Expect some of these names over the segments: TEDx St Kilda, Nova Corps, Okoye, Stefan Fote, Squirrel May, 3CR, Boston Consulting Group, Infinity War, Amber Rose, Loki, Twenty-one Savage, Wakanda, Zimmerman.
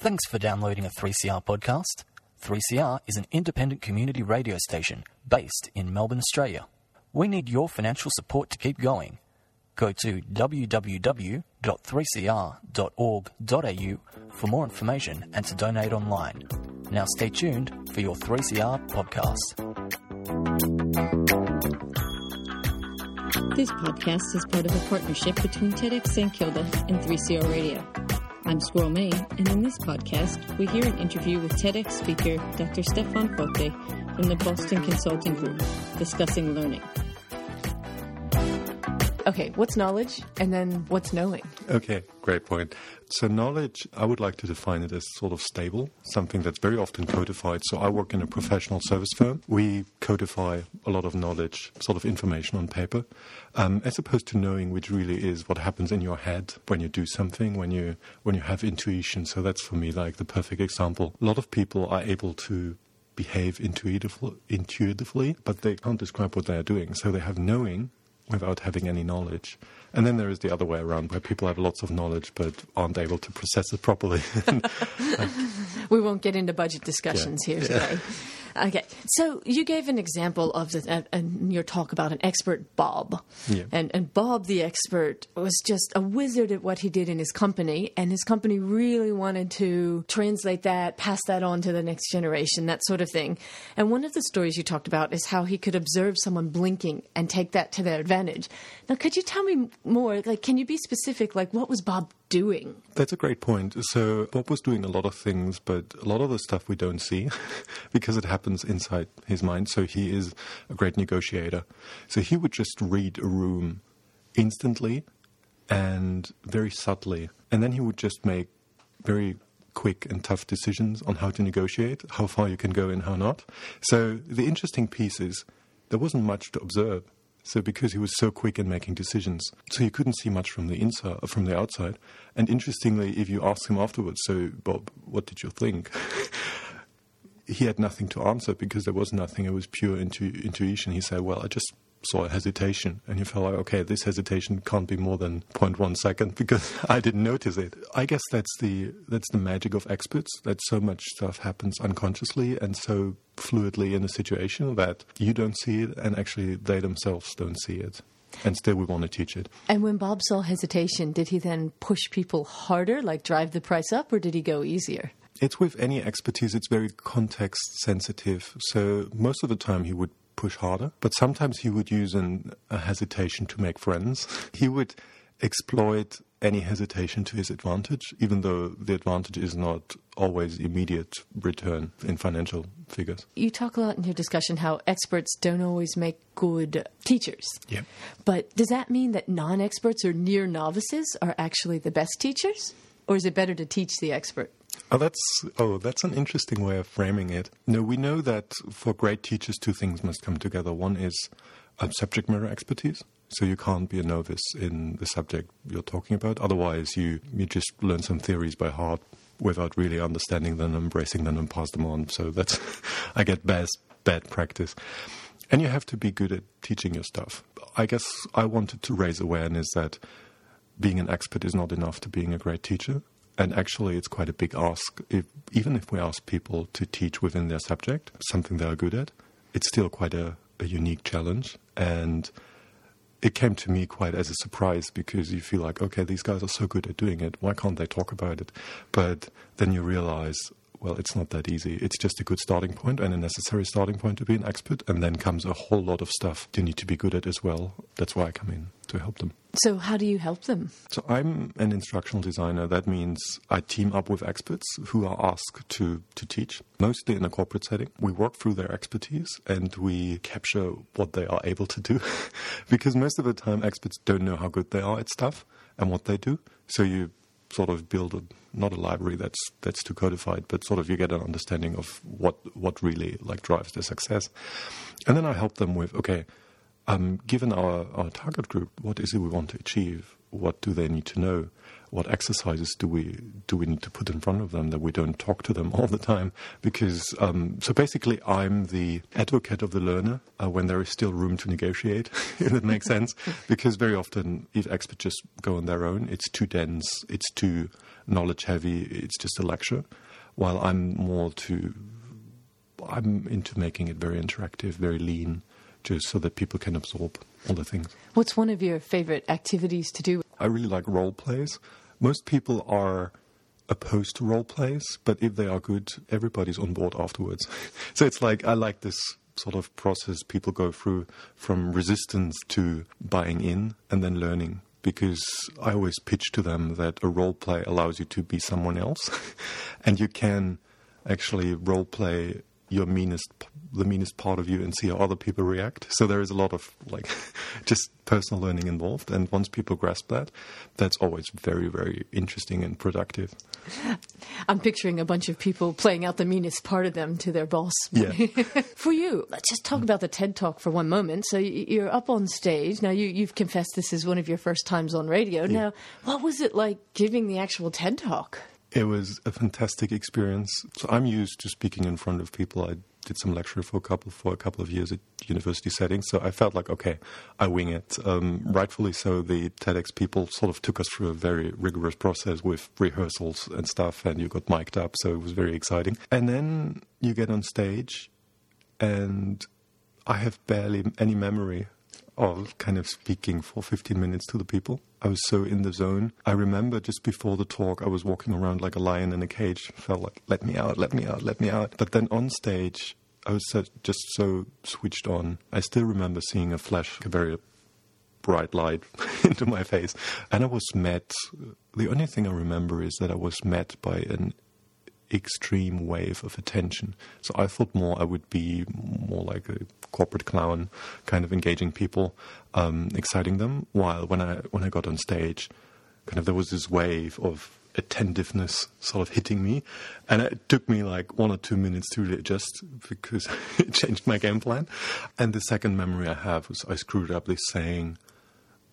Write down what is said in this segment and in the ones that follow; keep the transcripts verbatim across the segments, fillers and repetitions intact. Thanks for downloading a three C R podcast. three C R is an independent community radio station based in Melbourne, Australia. We need your financial support to keep going. Go to w w w dot three c r dot org dot a u for more information and to donate online. Now stay tuned for your three C R podcast. This podcast is part of a partnership between TEDx St Kilda and three C R Radio. I'm Squirrel May, and in this podcast, we hear an interview with TEDx speaker Doctor Stefan Fote from the Boston Consulting Group discussing learning. Okay, what's knowledge, and then what's knowing? Okay, great point. So knowledge, I would like to define it as sort of stable, something that's very often codified. So I work in a professional service firm. We codify a lot of knowledge, sort of information on paper, um, as opposed to knowing, which really is what happens in your head when you do something, when you when you have intuition. So that's, for me, like the perfect example. A lot of people are able to behave intuitively, but they can't describe what they are doing. So they have knowing without having any knowledge. And then there is the other way around, where people have lots of knowledge but aren't able to process it properly. We won't get into budget discussions yeah. here today. Yeah. Okay. So you gave an example of the, uh, and your talk about an expert, Bob. Yeah. And, and Bob, the expert, was just a wizard at what he did in his company, and his company really wanted to translate that, pass that on to the next generation, that sort of thing. And one of the stories you talked about is how he could observe someone blinking and take that to their advantage. Now, could you tell me more? Like, can you be specific? Like, what was Bob doing? That's a great point. So Bob was doing a lot of things, but a lot of the stuff we don't see because it happens inside his mind. So he is a great negotiator. So he would just read a room instantly and very subtly. And then he would just make very quick and tough decisions on how to negotiate, how far you can go and how not. So the interesting piece is there wasn't much to observe. So because he was so quick in making decisions, so you couldn't see much from the inside, from the outside. And interestingly, if you ask him afterwards, so, Bob, what did you think? He had nothing to answer because there was nothing. It was pure intu- intuition. He said, well, I just saw a hesitation. And you felt like, okay, this hesitation can't be more than zero point one second because I didn't notice it. I guess that's the that's the magic of experts, that so much stuff happens unconsciously and so fluidly in a situation that you don't see it and actually they themselves don't see it. And still we want to teach it. And when Bob saw hesitation, did he then push people harder, like drive the price up, or did he go easier? It's with any expertise, it's very context sensitive. So most of the time he would push harder, but sometimes he would use an, a hesitation to make friends. He would exploit any hesitation to his advantage, even though the advantage is not always immediate return in financial figures. You talk a lot in your discussion how experts don't always make good teachers. Yeah. But does that mean that non-experts or near novices are actually the best teachers? Or is it better to teach the expert? Oh, that's oh, that's an interesting way of framing it. No, we know that for great teachers, two things must come together. One is um, subject matter expertise. So you can't be a novice in the subject you're talking about. Otherwise, you, you just learn some theories by heart without really understanding them, embracing them, and pass them on. So that's, I get bad, bad practice. And you have to be good at teaching your stuff. I guess I wanted to raise awareness that being an expert is not enough to being a great teacher. And actually, it's quite a big ask. If, even if we ask people to teach within their subject, something they are good at, it's still quite a, a unique challenge. And it came to me quite as a surprise because you feel like, okay, these guys are so good at doing it. Why can't they talk about it? But then you realize, well, it's not that easy. It's just a good starting point and a necessary starting point to be an expert. And then comes a whole lot of stuff you need to be good at as well. That's why I come in, to help them. So how do you help them? So I'm an instructional designer. That means I team up with experts who are asked to, to teach, mostly in a corporate setting. We work through their expertise and we capture what they are able to do because most of the time experts don't know how good they are at stuff and what they do. So you sort of build a, not a library that's that's too codified, but sort of you get an understanding of what, what really like drives their success. And then I help them with, okay, Um, given our, our target group, what is it we want to achieve? What do they need to know? what exercises do we do we need to put in front of them that we don't talk to them all the time? Because um, so basically, I'm the advocate of the learner uh, when there is still room to negotiate. If that makes sense, because very often if experts just go on their own, it's too dense, it's too knowledge heavy, it's just a lecture. While I'm more to, I'm into making it very interactive, very lean, just so that people can absorb all the things. What's one of your favorite activities to do? I really like role plays. Most people are opposed to role plays, but if they are good, everybody's on board afterwards. So it's like, I like this sort of process people go through from resistance to buying in and then learning. Because I always pitch to them that a role play allows you to be someone else and you can actually role play your meanest, the meanest part of you and see how other people react. So there is a lot of like just personal learning involved. And once people grasp that, that's always very, very interesting and productive. I'm picturing a bunch of people playing out the meanest part of them to their boss. Yeah. For you, let's just talk about the TED Talk for one moment. So you're up on stage. Now you, you've confessed this is one of your first times on radio. Yeah. Now, what was it like giving the actual TED Talk? It was a fantastic experience. So I'm used to speaking in front of people. I did some lecture for a couple for a couple of years at university settings. So I felt like, okay, I wing it. Um, rightfully so, the TEDx people sort of took us through a very rigorous process with rehearsals and stuff, and you got mic'd up, so it was very exciting. And then you get on stage, and I have barely any memory of kind of speaking for fifteen minutes to the people. I was so in the zone. I remember just before the talk, I was walking around like a lion in a cage. I felt like, let me out, let me out, let me out. But then on stage, I was so, just so switched on. I still remember seeing a flash, a very bright light into my face. And I was met, the only thing I remember is that I was met by an extreme wave of attention. So I thought more I would be more like a corporate clown, kind of engaging people, um, exciting them. While when I when I got on stage, kind of there was this wave of attentiveness sort of hitting me, and it took me like one or two minutes to adjust because it changed my game plan. And the second memory I have was I screwed up this saying,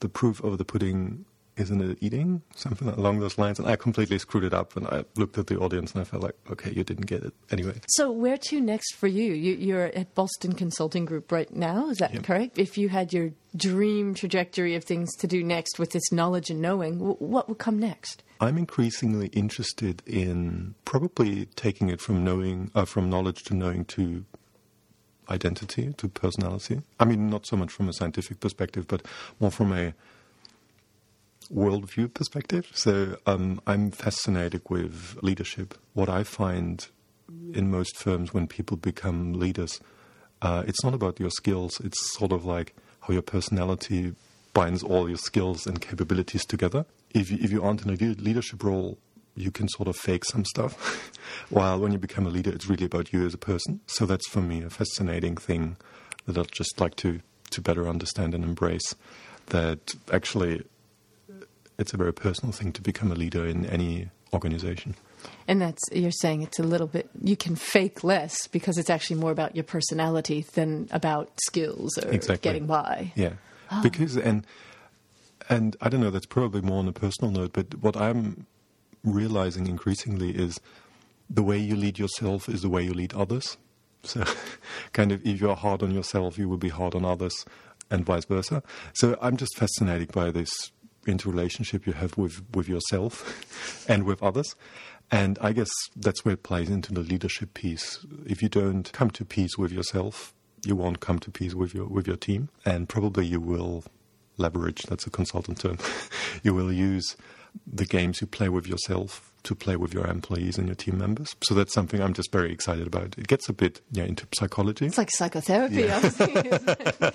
"The proof of the pudding isn't it eating?" Something along those lines. And I completely screwed it up. And I looked at the audience and I felt like, okay, you didn't get it anyway. So where to next for you? you you're at Boston Consulting Group right now. Is that yep. correct? If you had your dream trajectory of things to do next with this knowledge and knowing, what would come next? I'm increasingly interested in probably taking it from knowing, uh, from knowledge to knowing to identity, to personality. I mean, not so much from a scientific perspective, but more from a worldview perspective. So um, I'm fascinated with leadership. What I find in most firms when people become leaders, uh, it's not about your skills. It's sort of like how your personality binds all your skills and capabilities together. If you, if you aren't in a leadership role, you can sort of fake some stuff. While when you become a leader, it's really about you as a person. So that's for me a fascinating thing that I'd just like to, to better understand and embrace, that actually it's a very personal thing to become a leader in any organization. And that's, you're saying it's a little bit, you can fake less because it's actually more about your personality than about skills or exactly. getting by. Yeah. Oh. Because, and, and I don't know, that's probably more on a personal note, but what I'm realizing increasingly is the way you lead yourself is the way you lead others. So kind of if you're hard on yourself, you will be hard on others and vice versa. So I'm just fascinated by this interrelationship you have with, with yourself and with others. And I guess that's where it plays into the leadership piece. If you don't come to peace with yourself, you won't come to peace with your with your team. And probably you will leverage, that's a consultant term, you will use the games you play with yourself to play with your employees and your team members. So that's something I'm just very excited about. It gets a bit yeah, into psychology. It's like psychotherapy. Yeah. Obviously.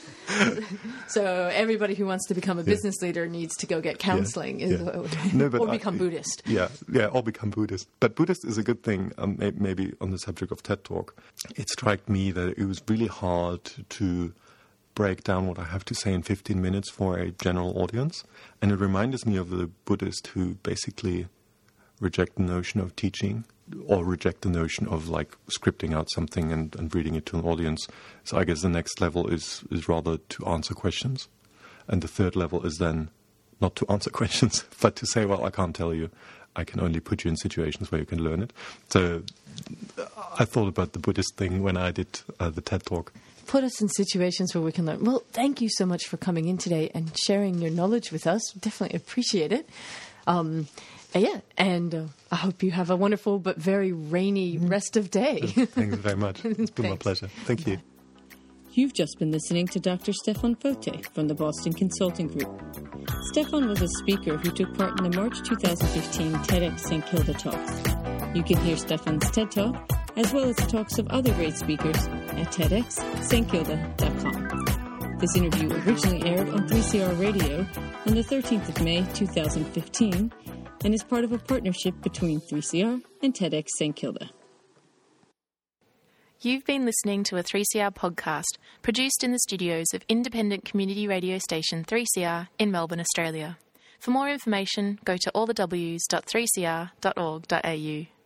So everybody who wants to become a business yeah. leader needs to go get counseling yeah. Is, yeah. No, or become I, Buddhist. Yeah, yeah, or become Buddhist. But Buddhist is a good thing, um, maybe on the subject of TED Talk. It struck me that it was really hard to break down what I have to say in fifteen minutes for a general audience. And it reminds me of the Buddhist who basically reject the notion of teaching or reject the notion of like scripting out something and, and reading it to an audience. So I guess the next level is, is rather to answer questions. And the third level is then not to answer questions, but to say, well, I can't tell you. I can only put you in situations where you can learn it. So I thought about the Buddhist thing when I did uh, the TED Talk. Put us in situations where we can learn. Well, thank you so much for coming in today and sharing your knowledge with us. Definitely appreciate it. Um, yeah, and uh, I hope you have a wonderful but very rainy mm. rest of day. Thanks very much. It's been my pleasure. Thank you. You've just been listening to Doctor Stefan Fote from the Boston Consulting Group. Stefan was a speaker who took part in the March twenty fifteen TEDx St Kilda Talks. You can hear Stefan's TED Talk, as well as the talks of other great speakers, at TEDx St Kilda dot com. This interview originally aired on three C R Radio on the thirteenth of May, twenty fifteen, and is part of a partnership between three C R and TEDx St Kilda. You've been listening to a three C R podcast produced in the studios of independent community radio station three C R in Melbourne, Australia. For more information, go to all the w s dot three c r dot org dot a u.